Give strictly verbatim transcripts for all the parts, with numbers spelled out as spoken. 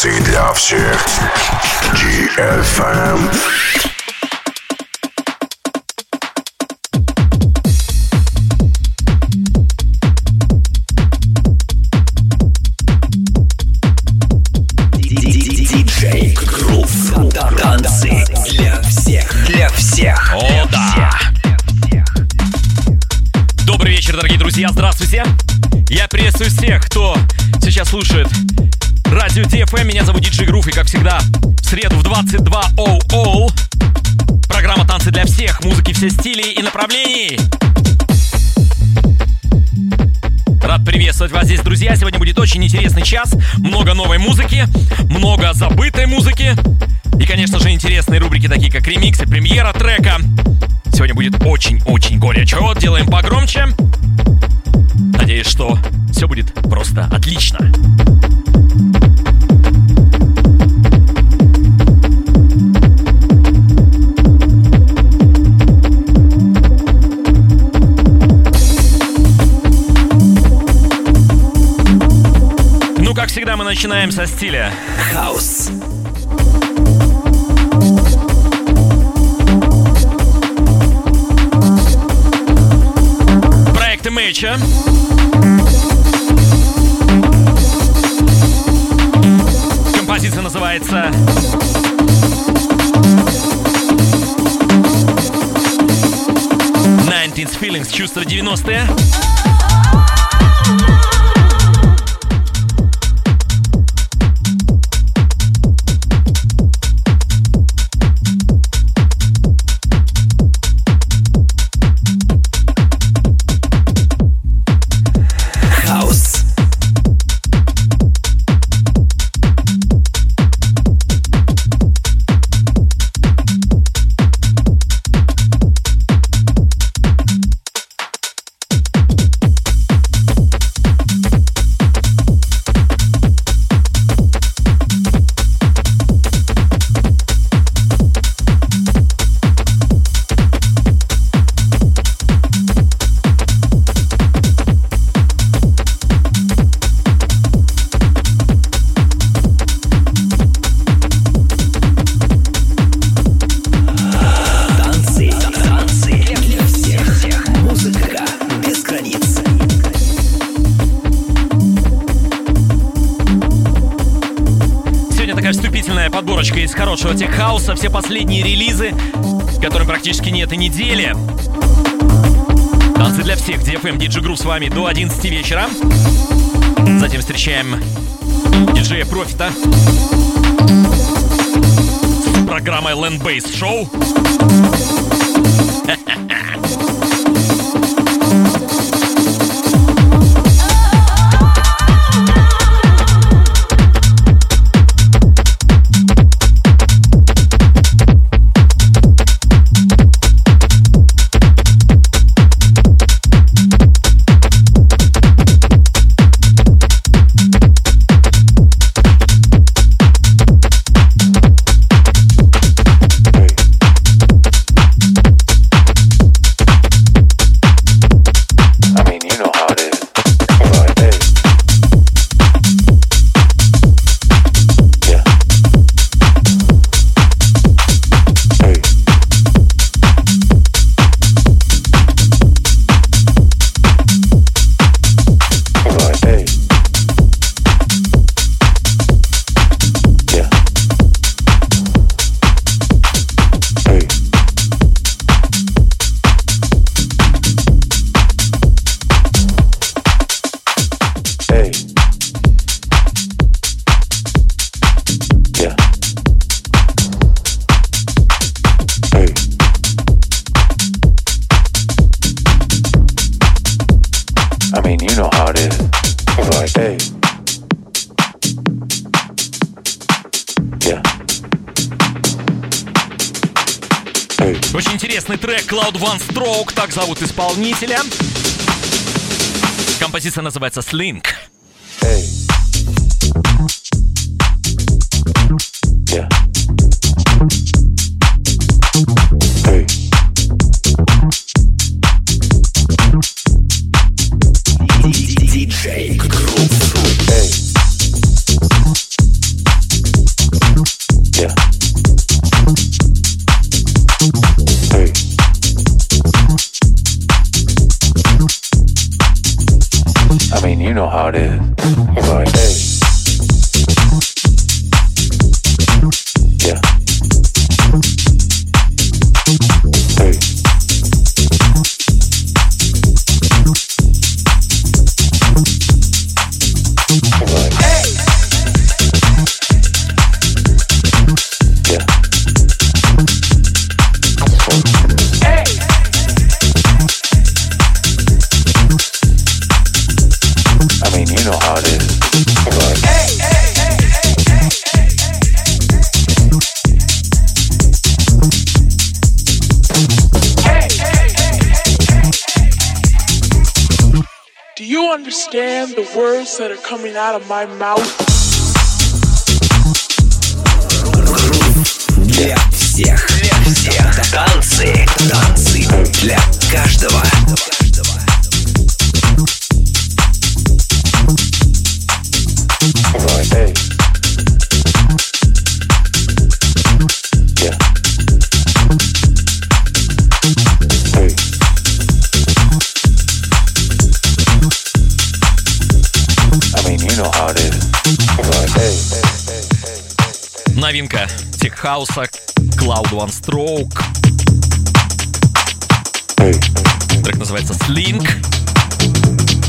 Эмоции для всех. джи эф эм. Дорогие друзья, здравствуйте! Я приветствую всех, кто сейчас слушает радио ди эф эм. Меня зовут Диджи Груф, и как всегда, в среду в двадцать два ноль ноль программа «Танцы для всех», музыки все стили и направлений. Рад приветствовать вас здесь, друзья. Сегодня будет очень интересный час. Много новой музыки, много забытой музыки. И, конечно же, интересные рубрики, такие как ремиксы, премьера трека. Сегодня будет очень-очень горячо. Делаем погромче. Надеюсь, что все будет просто отлично. Ну, как всегда, мы начинаем со стиля хаус. Имэйджа. Композиция называется Найнтинс Филлингс, чувство девяностые. Из хорошего теххауса все последние релизы, которым практически нет и недели. Танцы для всех, ди эф эм, диджей Грув с вами до одиннадцати вечера. Затем встречаем диджея Профита с программой Land Base Show. Очень интересный трек One Stroke, так зовут исполнителя. Композиция называется Sling. Hey. Yeah. Hey. ди джей Groove. Hey. I mean, you know how it is. You're like, hey. Yeah. Hey. You're like, hey. Yeah. Hey. I mean, you know how it is. You're like, hey. Do you understand the words that are coming out of my mouth? Для всех, для всех. Танцы, танцы для каждого. Hey. Yeah. Новинка Tech House'а Cloud One Stroke. Трек называется Sling.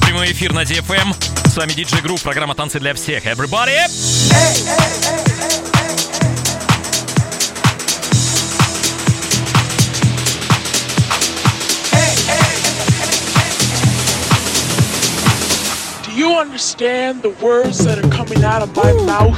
Прямой эфир на ди эф эм. С вами диджей Груф, программа «Танцы для всех». Everybody! Do you understand the words that are coming out of my mouth?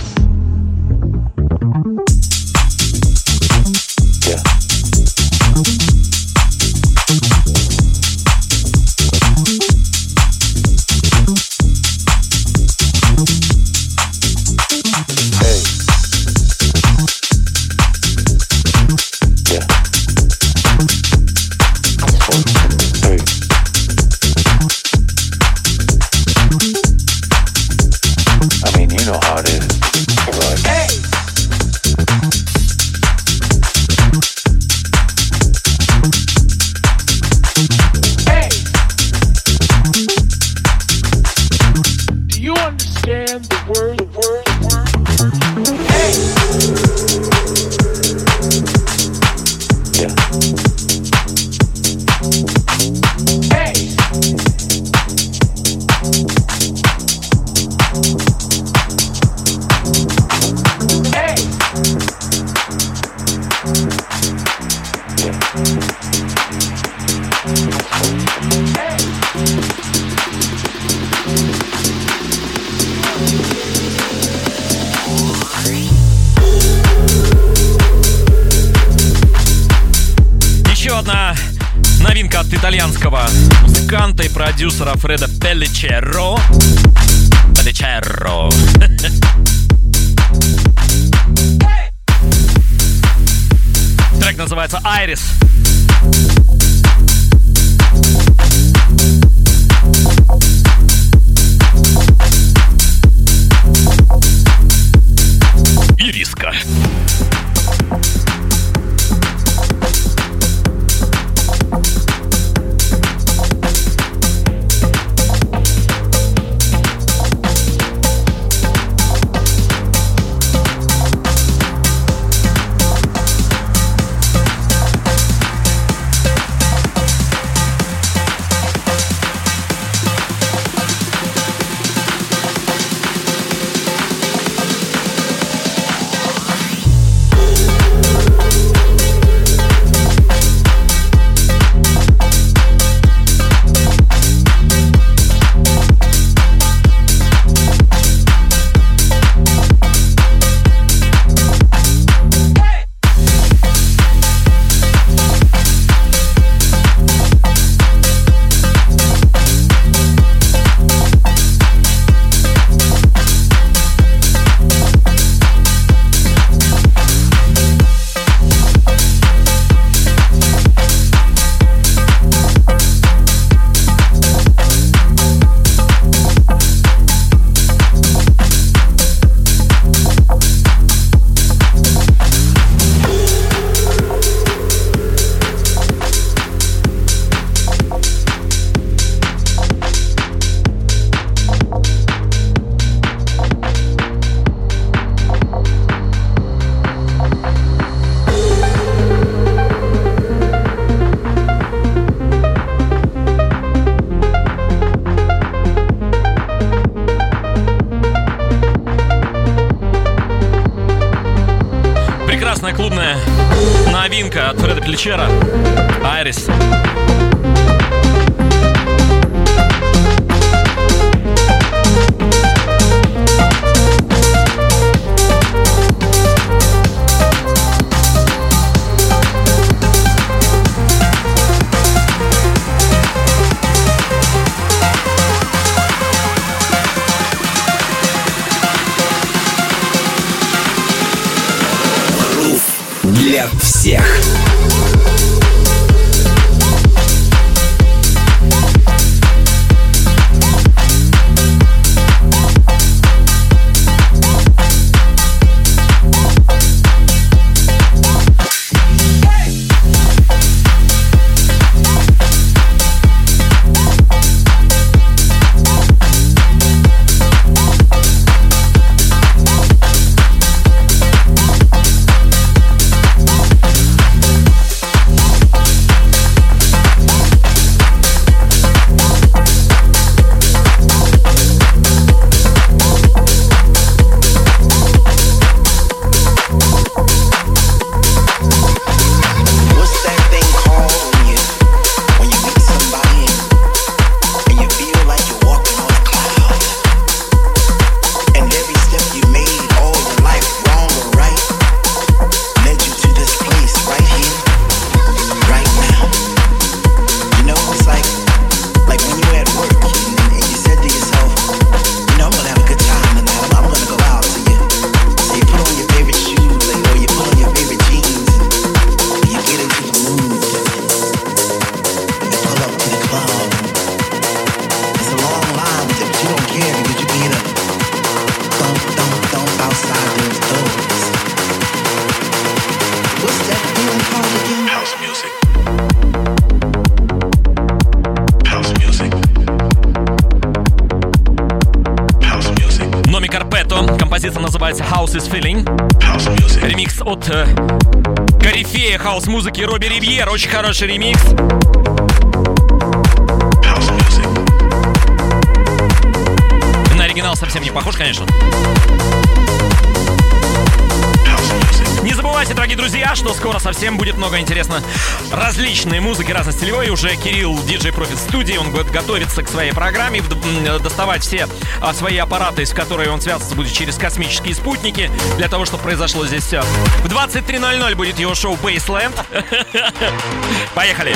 Музыканта и продюсера Фреда Пелличеро. Пелличеро. Трек называется «Айрис». Ириска. новинка от Фреда Плечера, «Айрис». Для всех. Музыки Робби Ривьер, очень хороший ремикс. На оригинал совсем не похож, конечно. Не забывайте, дорогие друзья, что скоро совсем будет много интересно различной музыки, разностилевой. Уже Кирилл, диджей Profit Studio, он будет готовиться к своей программе, доставать все свои аппараты, с которыми он связывается, будет через космические спутники, для того, чтобы произошло здесь все. В двадцать три ноль ноль будет его шоу Baseland. Поехали!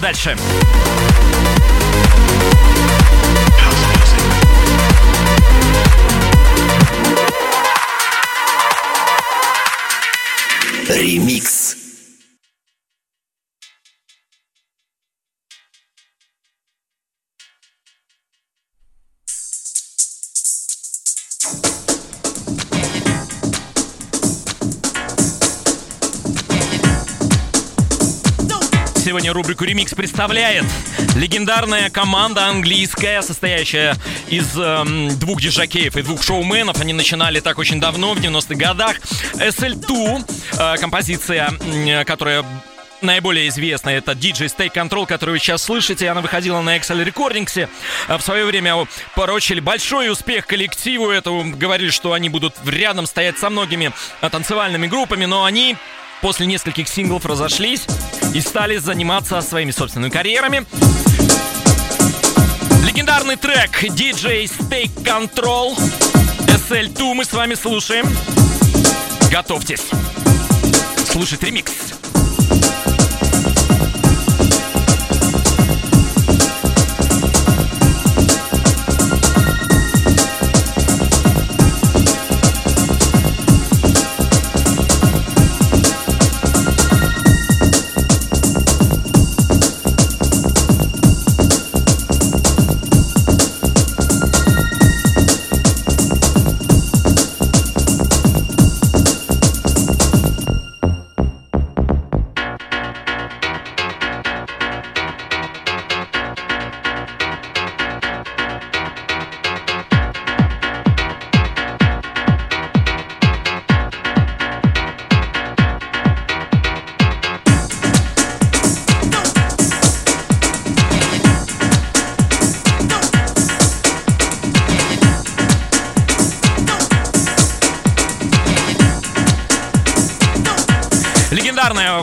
Дальше. Ремикс. Сегодня рубрику «Ремикс» представляет легендарная команда английская, состоящая из эм, двух диджакеев и двух шоуменов. Они начинали так очень давно, в девяностых годах. эс эл два, э, композиция, э, которая... наиболее известная — это диджей Take Control, которую вы сейчас слышите. Она выходила на Excel Recordings. В свое время порочили большой успех коллективу. Это говорили, что они будут рядом стоять со многими танцевальными группами, но они после нескольких синглов разошлись и стали заниматься своими собственными карьерами. Легендарный трек диджей Take Control, эс эл два мы с вами слушаем. Готовьтесь слушать ремикс.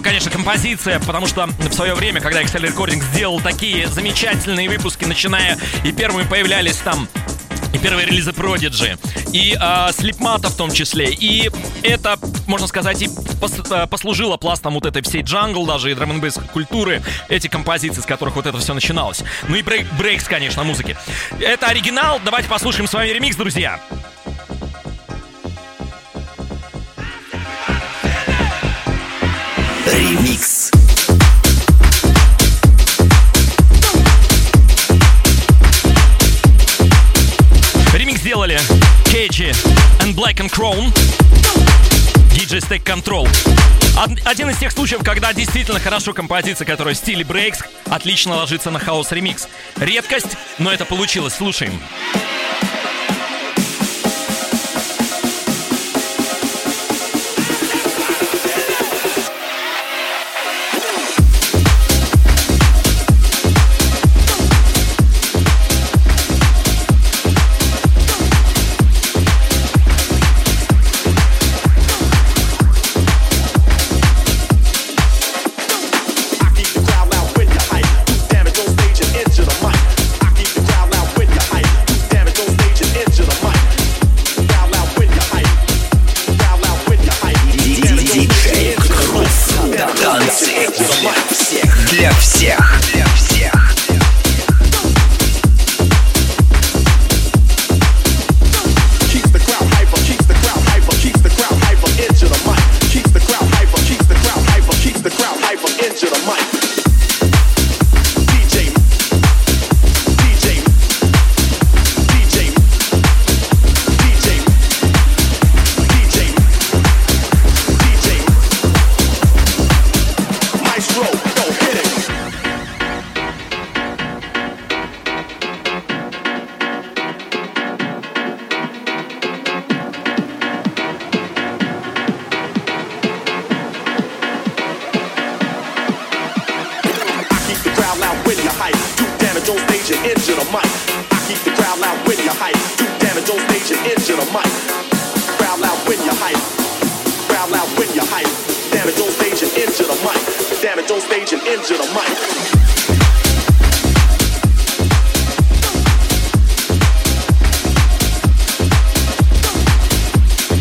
Конечно, композиция, потому что в свое время, когда Excel Recording сделал такие замечательные выпуски, начиная, и первыми появлялись там и первые релизы Prodigy, и э, Sleepmata в том числе, и это, можно сказать, и послужило пластом вот этой всей джангл, даже и драм-н-бейс культуры, эти композиции, с которых вот это все начиналось. Ну и брейк, брейкс, конечно, музыки. Это оригинал, давайте послушаем с вами ремикс, друзья. Ремикс. Ремикс сделали кей джей and Black and Crown, диджей Take Control. Один из тех случаев, когда действительно хорошо композиция, которая в стиле брейкс, отлично ложится на хаус-ремикс. Редкость, но это получилось. Слушаем.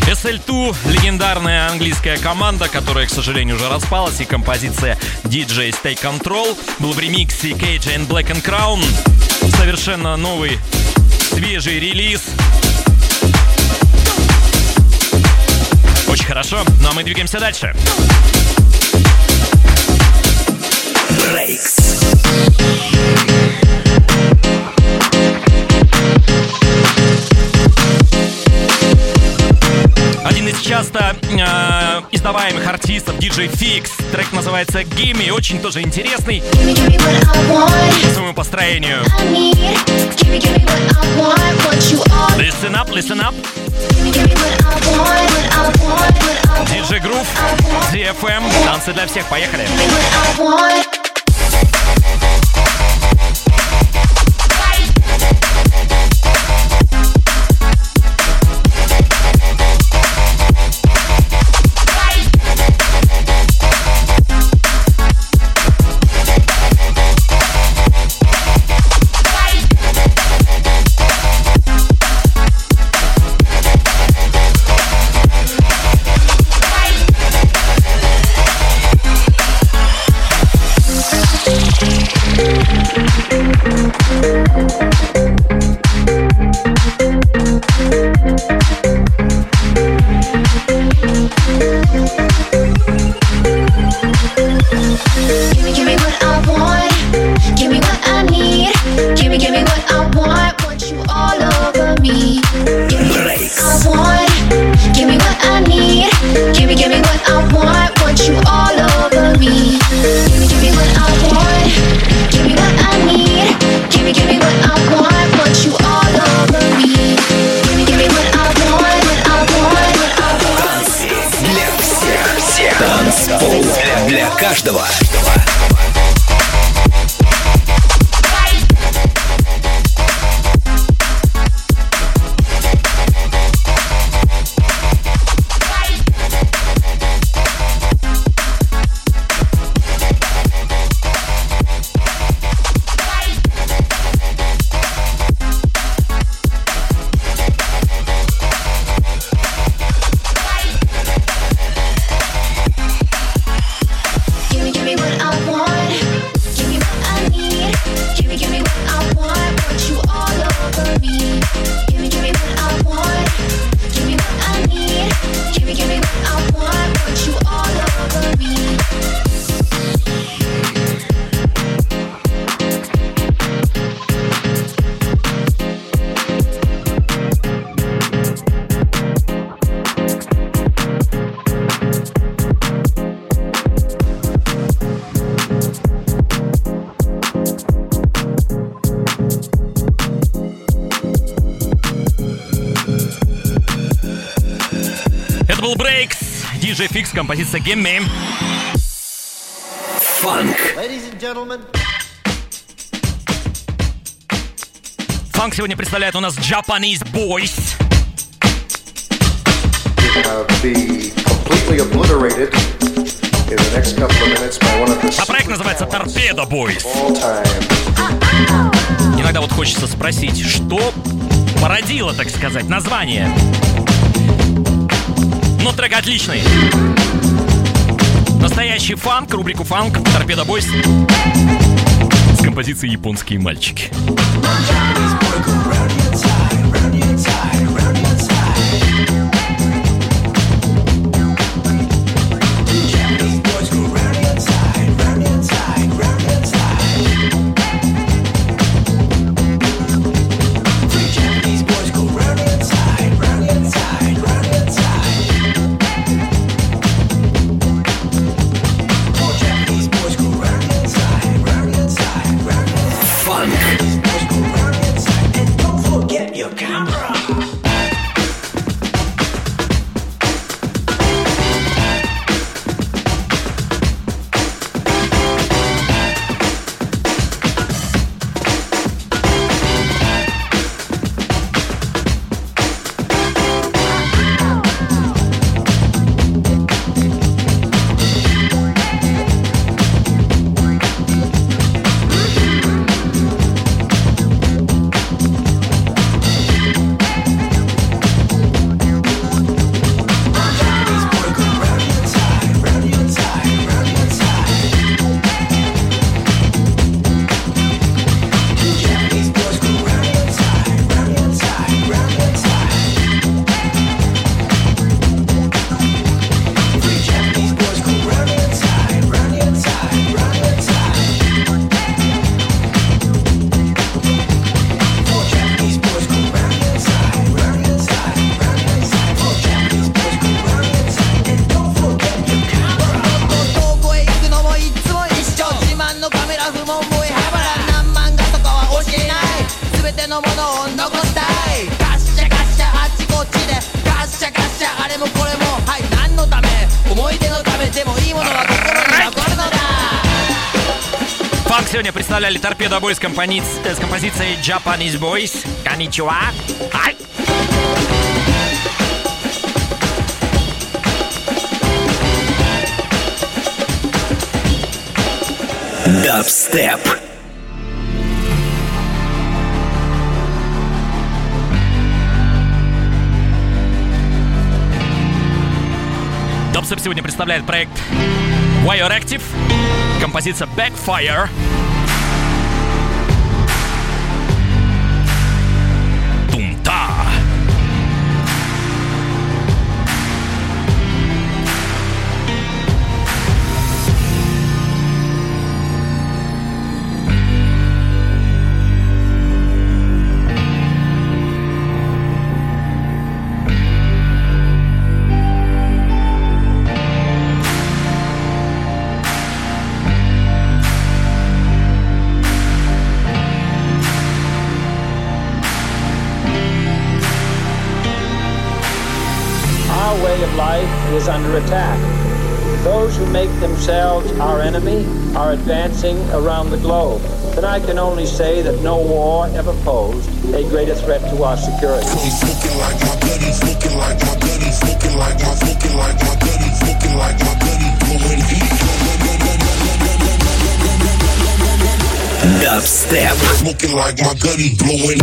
эс эл два, легендарная английская команда, которая, к сожалению, уже распалась, и композиция диджей Take Control был в ремиксе кей джей and Black and Crown. Совершенно новый, свежий релиз. Очень хорошо, ну а мы двигаемся дальше. Breaks. Один из часто э, узнаваемых артистов ди джей Fix. Трек называется Gimme, очень тоже интересный. По своему построению. Listen up, listen up. ди джей Groove, ди эф эм, танцы для всех, поехали. ди джей Fix, композиция Gimme. Фанк. Фанк сегодня представляет у нас Japanese Boys. А проект называется Torpedo Boys. Иногда вот хочется спросить, что породило, так сказать, название. Но трек отличный. Настоящий фанк, рубрику фанк, Торпедо Бойс. С композицией «Японские мальчики». Funk. のものを残したい。ガッシャガッシャあっちこっちでガッシャガッシャあれもこれもはい何のため思い出のためでもいいものは心に残るのだ。Фанк сегодня представляли Torpedo Boys с композицией Japanese Boys. Конничуа. Ай! Дабстеп. Дабстеп сегодня представляет проект Fireactive, композиция Backfire. Is under attack. Those who make themselves our enemy are advancing around the globe. And I can only say that no war ever posed a greater threat to our security. Dubstep. Looking like my gunny blowing.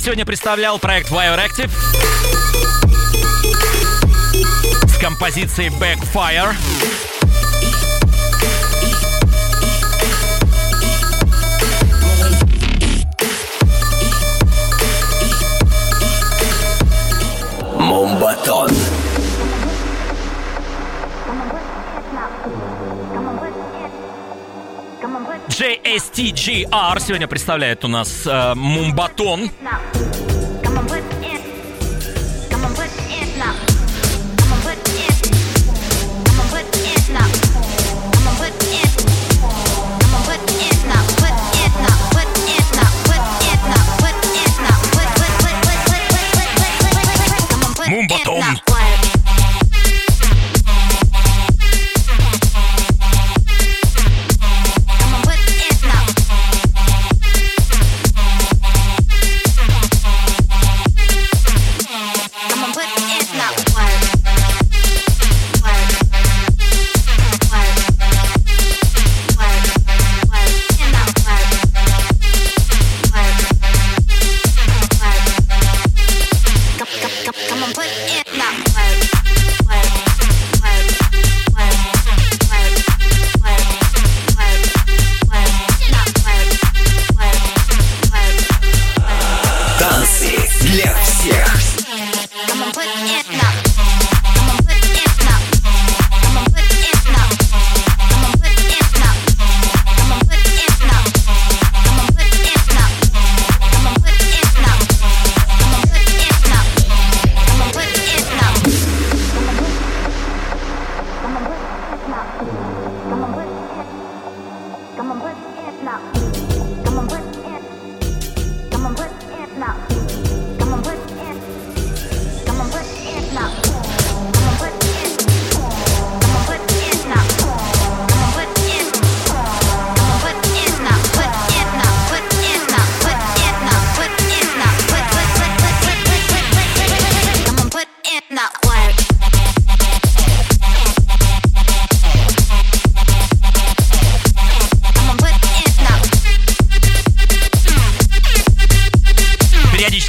Сегодня представлял проект Fireactive с композицией Backfire. Момбатон. джей эс ти джи ар сегодня представляет у нас э, Момбатон. Мумбатон.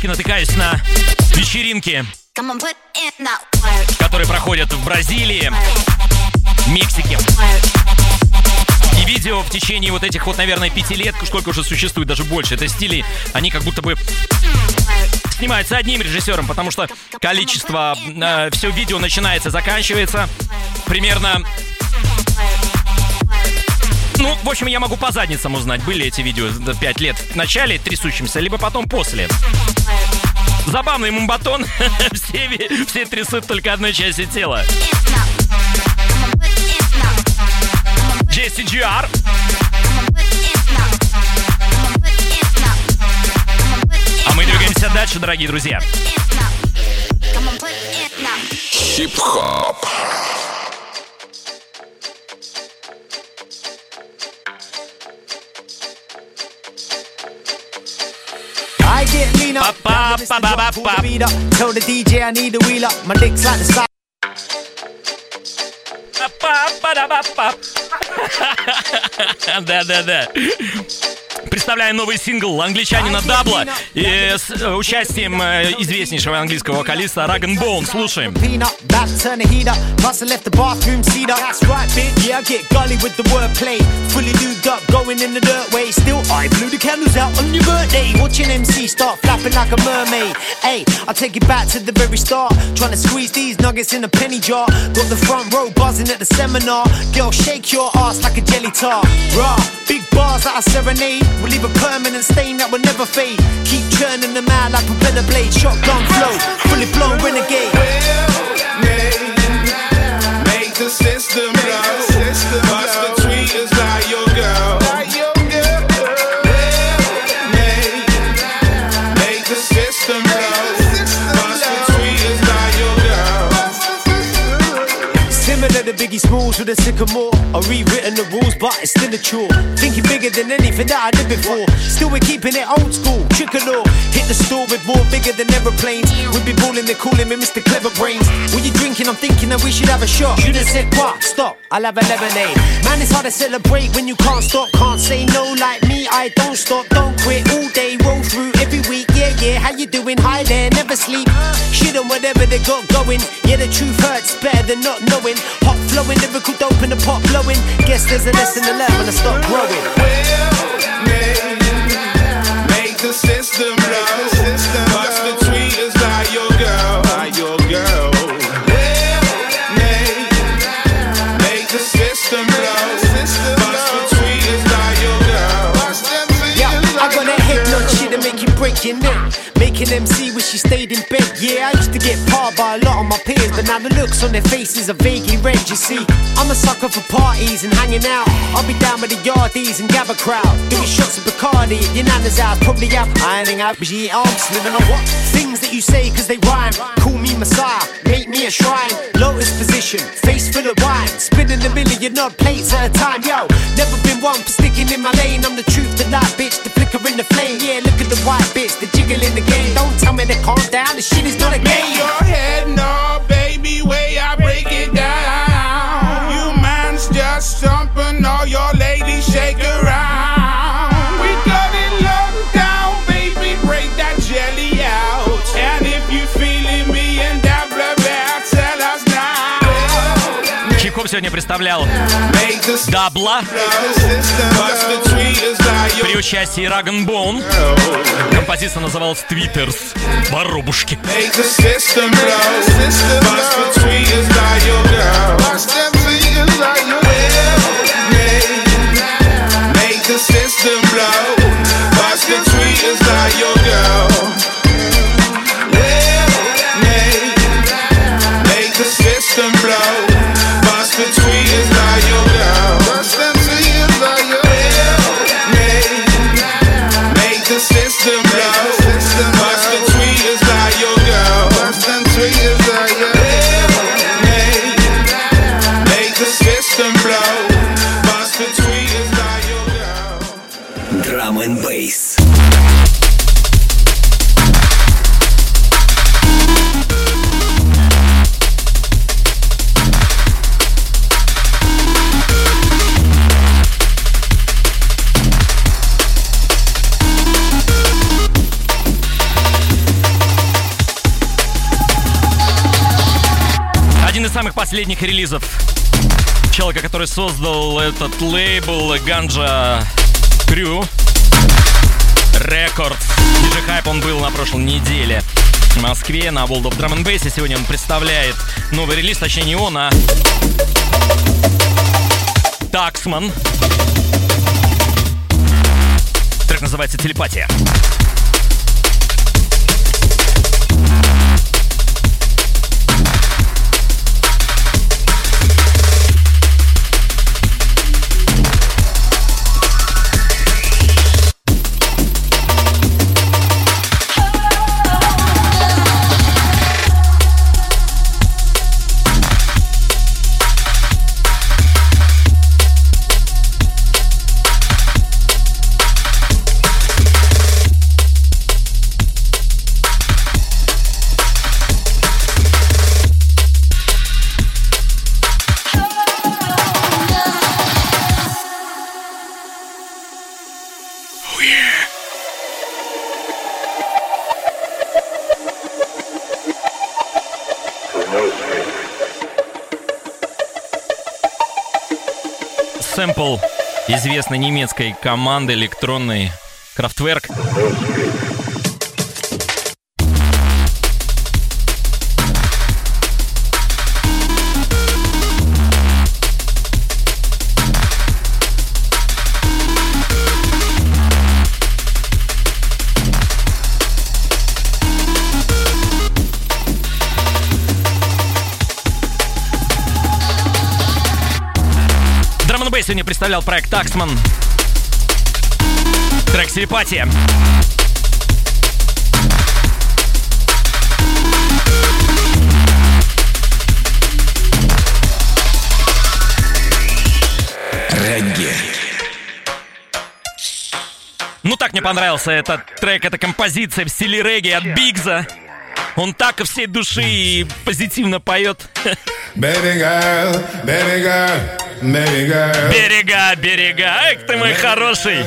Натыкаюсь на вечеринки, которые проходят в Бразилии, Мексике. И видео в течение вот этих вот, наверное, пяти лет, сколько уже существует, даже больше, это стили, они как будто бы снимаются одним режиссером, потому что количество, э, все видео начинается, заканчивается примерно... Ну, в общем, я могу по задницам узнать, были эти видео пять лет в начале трясущимся, либо потом после. Забавный мумбатон, все, все трясут только одной части тела. джей си джи ар. А мы двигаемся дальше, дорогие друзья. Хип-хоп. Papa, papa, papa. Told the D J I need a wheel up. My dick's like the side. Да, да, да. Представляем новый сингл англичанина Дабла и с участием известнейшего английского вокалиста Rag'n'Bone. Слушаем. We'll leave a permanent stain that will never fade. Keep churning them out like a propeller blade. Shotgun flow, fully blown renegade. Make the system blow. Bust the tweeters by your girl. Make the system blow. Bust the tweeters by your girl. Similar to Biggie Smalls with a sycamore. I've rewritten the rules, but it's still a chore. Thinking bigger than anything that I did before. Still we're keeping it old school, trick-a-law. Hit the store with more bigger than aeroplanes. We'd be balling, they're calling me Mister Clever Brains. When you're drinking, I'm thinking that we should have a shot. You done said what? Stop, I'll have a lemonade. Man, it's hard to celebrate when you can't stop. Can't say no like me, I don't stop. Don't quit all day, roll through every week. Yeah, yeah, how you doing? Hi there, never sleep. Shit on whatever they got going. Yeah, the truth hurts, better than not knowing. Hot flowing, lyrical dope in the pot blow. Guess there's a lesson to learn when I stop growing. Well, make, make the system blow. Bust the tweeters by your girl. By your girl. Well, make, make the system blow. Bust the tweeters by your girl. Yeah, I got that hypno shit to make you break your neck. Make an эм си wish she stayed in bed. Yeah, I used to get parred by a lot of my peers, but now the looks on their faces are vaguely red, you see. I'm a sucker for parties and hanging out. I'll be down with the yardies and gather crowd, doing shots of Bacardi at your nana's house, probably out ironing out bushy arms, living on what? Things that you say cause they rhyme. Call me Messiah, make me a shrine. Lotus position, face full of wine, spinning a million odd plates at a time. Yo, never been one for sticking in my lane. I'm the truth, the light, bitch, the flicker in the flame. Yeah, look at the white bitch, the jiggle in the game. Don't tell me to calm down, this shit is not a game. Make your head no, baby, way I break it down. You man's just stomping, all your ladies shake around. Сегодня представлял Дабла при участии Rag'n'Bone. Композиция называлась «Твиттерс». Воробушки. Самых последних релизов человека, который создал этот лейбл Ganja Crew Rekord. ди джей Hype, он был на прошлой неделе в Москве на World of Drum'n'Bass, и сегодня он представляет новый релиз, точнее не он, а Таксман. Трек называется «Телепатия». Сэмпл известной немецкой команды электронной Kraftwerk. Сегодня представлял проект Таксман. Трек «Телепатия». Регги. Ну так мне понравился этот трек, эта композиция в стиле регги от Бигза. Он так всей души и позитивно поет. Baby girl, baby girl. Берега, берега, эх ты мой хороший.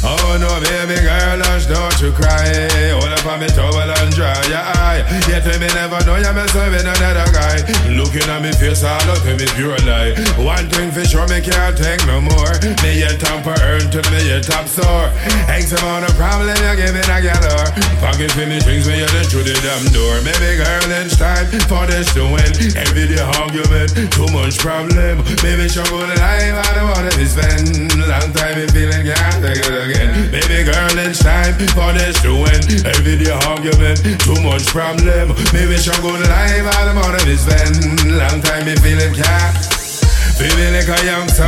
Oh no, baby girl, don't you cry. Hold up on me towel and dry your eye. Yet women never know you're messing with another guy. Looking at me face all up in me pure lie. One thing for sure, me can't take no more. Me a temper earned to me a top sore. X amount of problem you give me a galore. Pocket for me drinks when you're the through the damn door. Maybe girl, it's time for this to win. Every day argument, too much problem. Maybe trouble life, I don't want to spend. Long time in feeling can't take it again. Baby girl, it's time for this to win. Every day argument, too much problem. Maybe trouble life, I don't want to spend. Long time in feeling can't.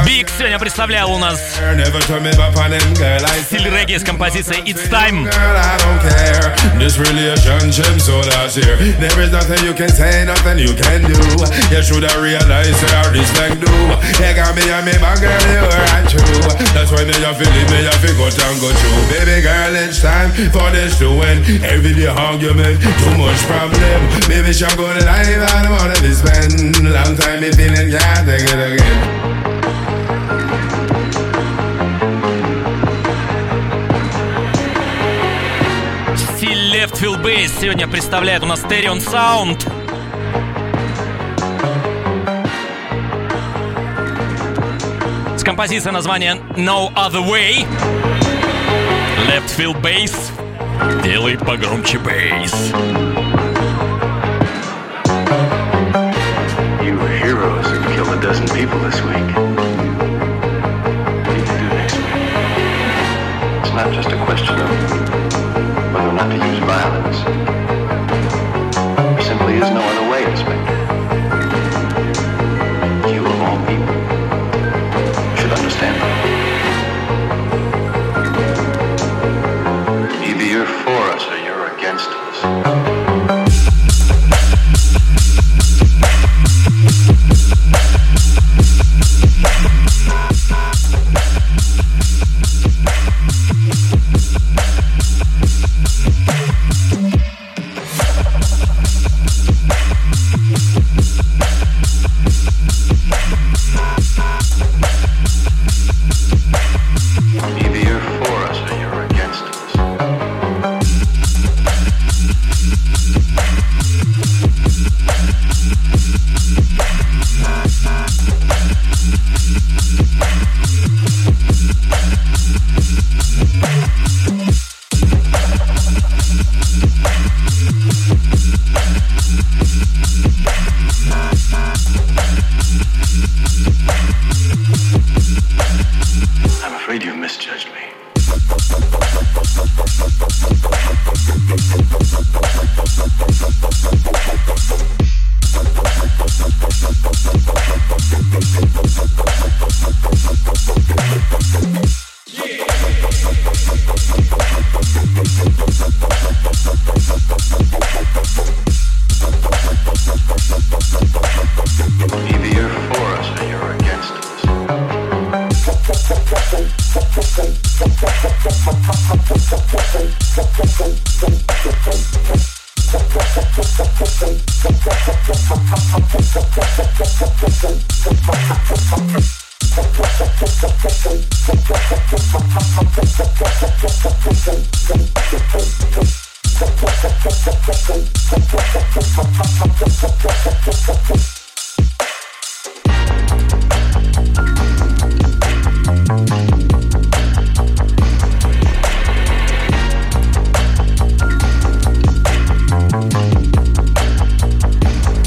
Big сегодня представлял у нас стиль регги с композицией It's Time. Still Left Field Bass сегодня представляет у нас Terion Sound. С композицией названия No Other Way. Left Field Bass. Делай погромче бейс. You were heroes and killed a dozen people this week. It's not just a question of whether or not to use violence. There simply is no other way, Inspector. You of all people should understand that. Either you're for us or you're against us.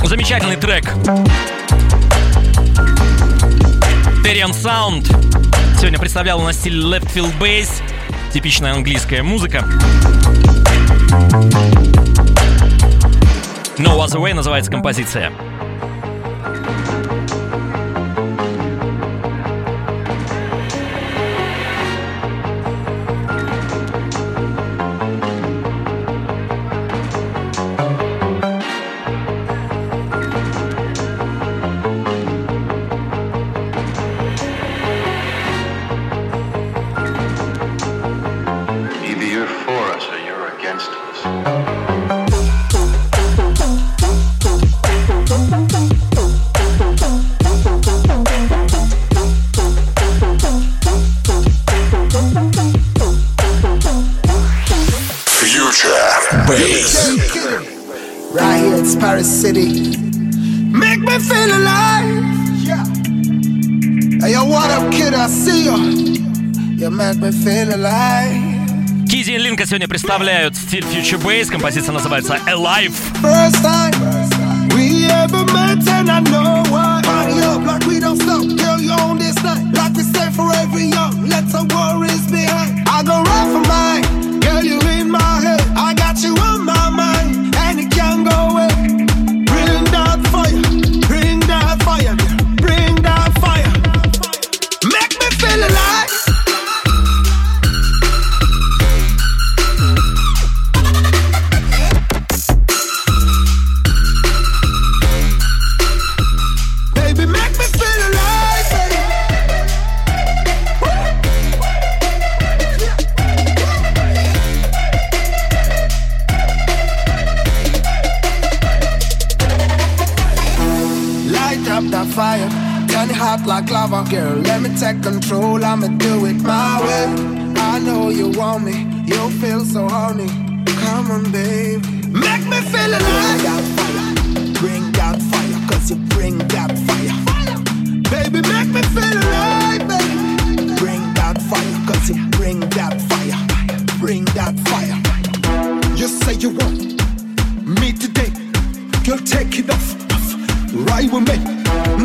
Замечательный трек Terion Sound сегодня представлял у нас стиль Left Field Bass. Типичная английская музыка. No Other Way называется композиция. Thank you. It's Paris City. Make me feel alive. Yeah. Hey, yo, what up, kid? I see you. You make me feel alive. Кизи и Линка сегодня представляют стиль Future Bass. Композиция называется Alive. First time we ever met and I know why. Party up like we don't stop, girl, you on this night. Like we stay forever young, let some worries behind. I go right for mine, girl, you in my head. I got you on my mind, and it can't go away. Bring that fire, bring that fire, bring that fire. Make me feel alive. Fire, turn it hot like lava. Girl, let me take control, I'ma do it my way. I know you want me, you feel so horny. Come on, babe, make me feel alive. Bring that fire, bring that fire, cause you bring that fire, fire. Baby, make me feel alive, baby. Bring that fire, cause you bring that fire. Bring that fire. You say you want me today, girl, take it off, off. Ride with me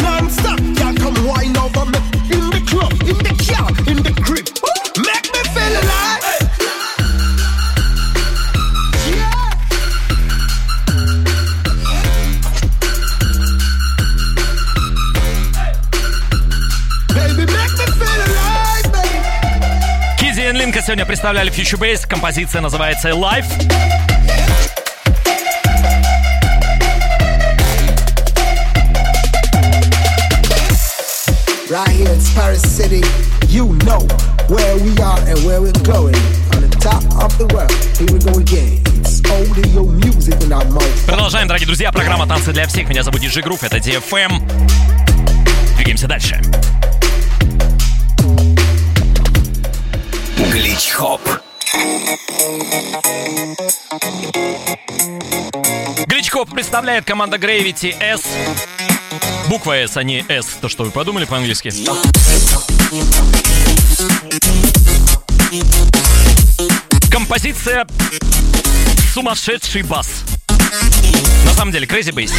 non-stop, y'all come wine over me. In the club, in the car, in the crib. Ooh, make me feel alive. Кизи и Линка сегодня представляли Future Bass. Композиция называется Life. Right here, it's Paris City. You know where we are and where we're going. On the top of the world, here we go again. It's audio music in our mouth. Продолжаем, дорогие друзья, программа «Танцы для всех». Меня зовут Диджи Груф, это ди эф эм. Двигаемся дальше. Глич-хоп. Глич-хоп представляет команда Gravity S. Буква S, а не S. То, что вы подумали по-английски. Композиция «Сумасшедший бас». На самом деле, Crazy Bass.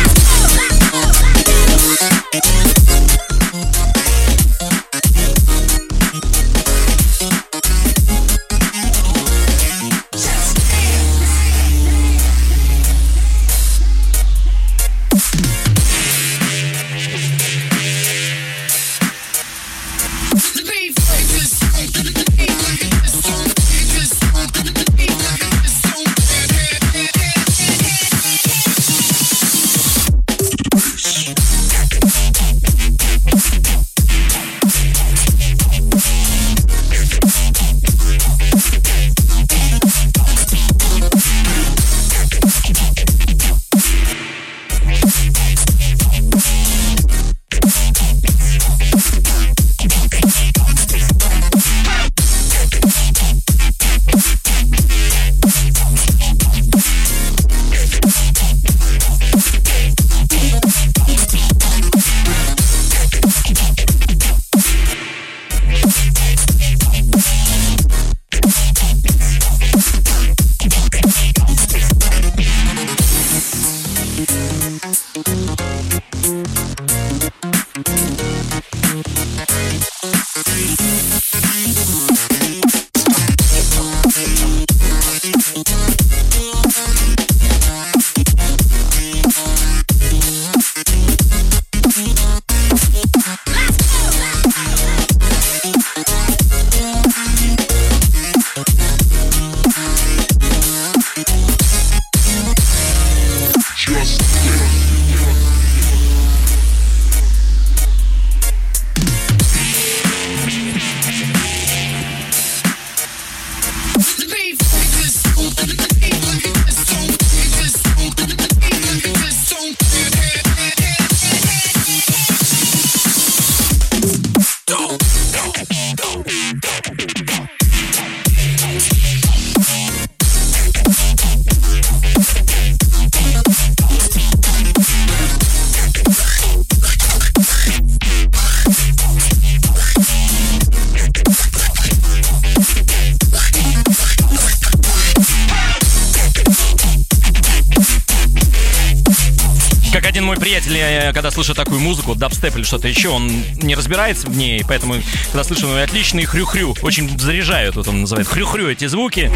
приятель, когда слышит такую музыку, дабстеп или что-то еще, он не разбирается в ней, поэтому, когда слышу, ну, отличный хрю-хрю, очень заряжают, вот он называет хрю-хрю эти звуки.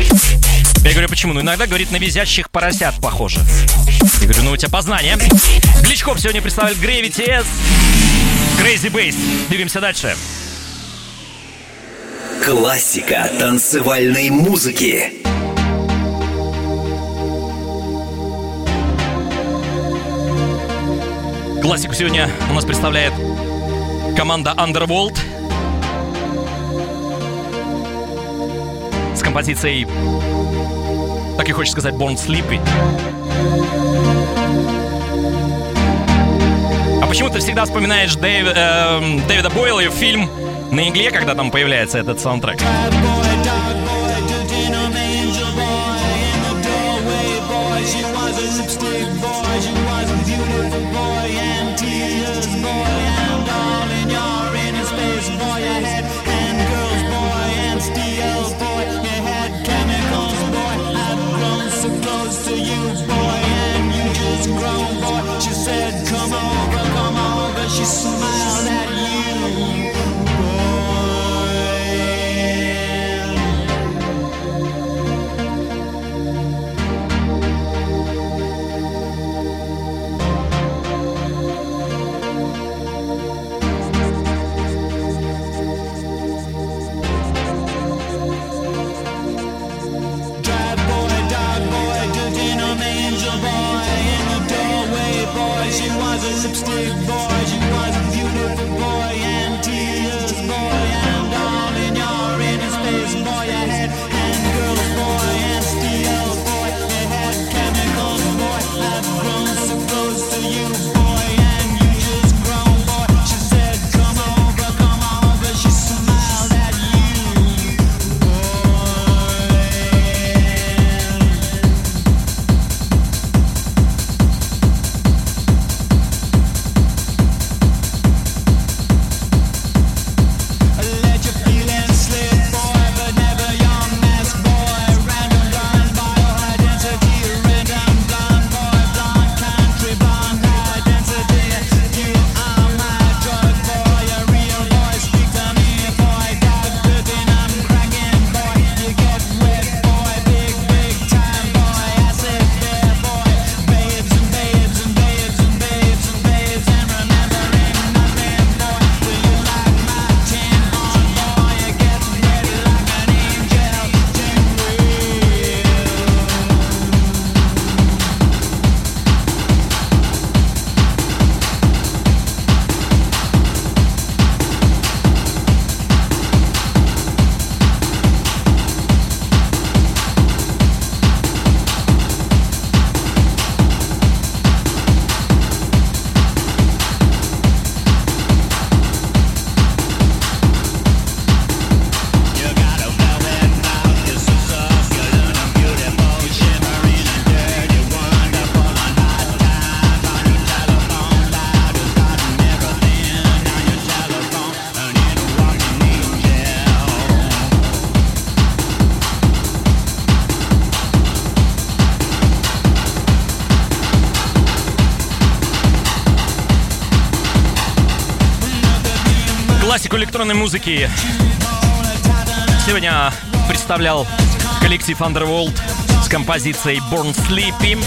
Я говорю, почему? Ну, иногда, говорит, на визжащих поросят похоже. Я говорю, ну, у тебя познание. Гличков сегодня представляет Gravity S, Crazy Bass. Двигаемся дальше. Классика танцевальной музыки. Классику сегодня у нас представляет команда Underworld с композицией, так и хочешь сказать, Born Sleepy. А почему ты всегда вспоминаешь Дэви, э, Дэвида Бойла и фильм «На игле», когда там появляется этот саундтрек? Классику электронной музыки сегодня представлял коллектив Underworld с композицией Born Sleepy.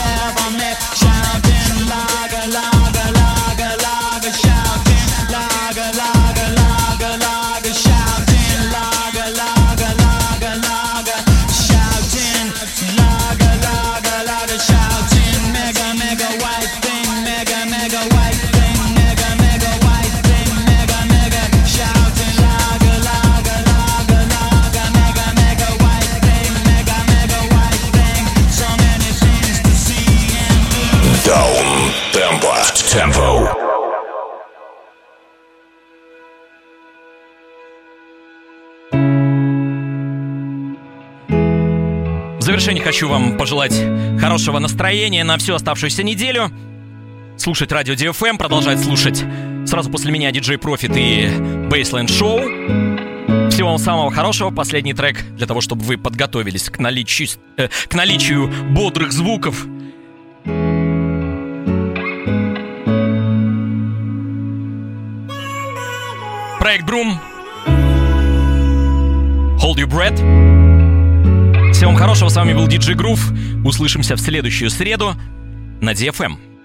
В завершение хочу вам пожелать хорошего настроения на всю оставшуюся неделю. Слушать радио ди эф эм, продолжать слушать сразу после меня диджей Profit и Baseline Show. Всего вам самого хорошего. Последний трек для того, чтобы вы подготовились к наличию, э, к наличию бодрых звуков. проект Broom. Hold Your Breath. Всего вам хорошего, с вами был диджей Груф. Услышимся в следующую среду на ди эф эм.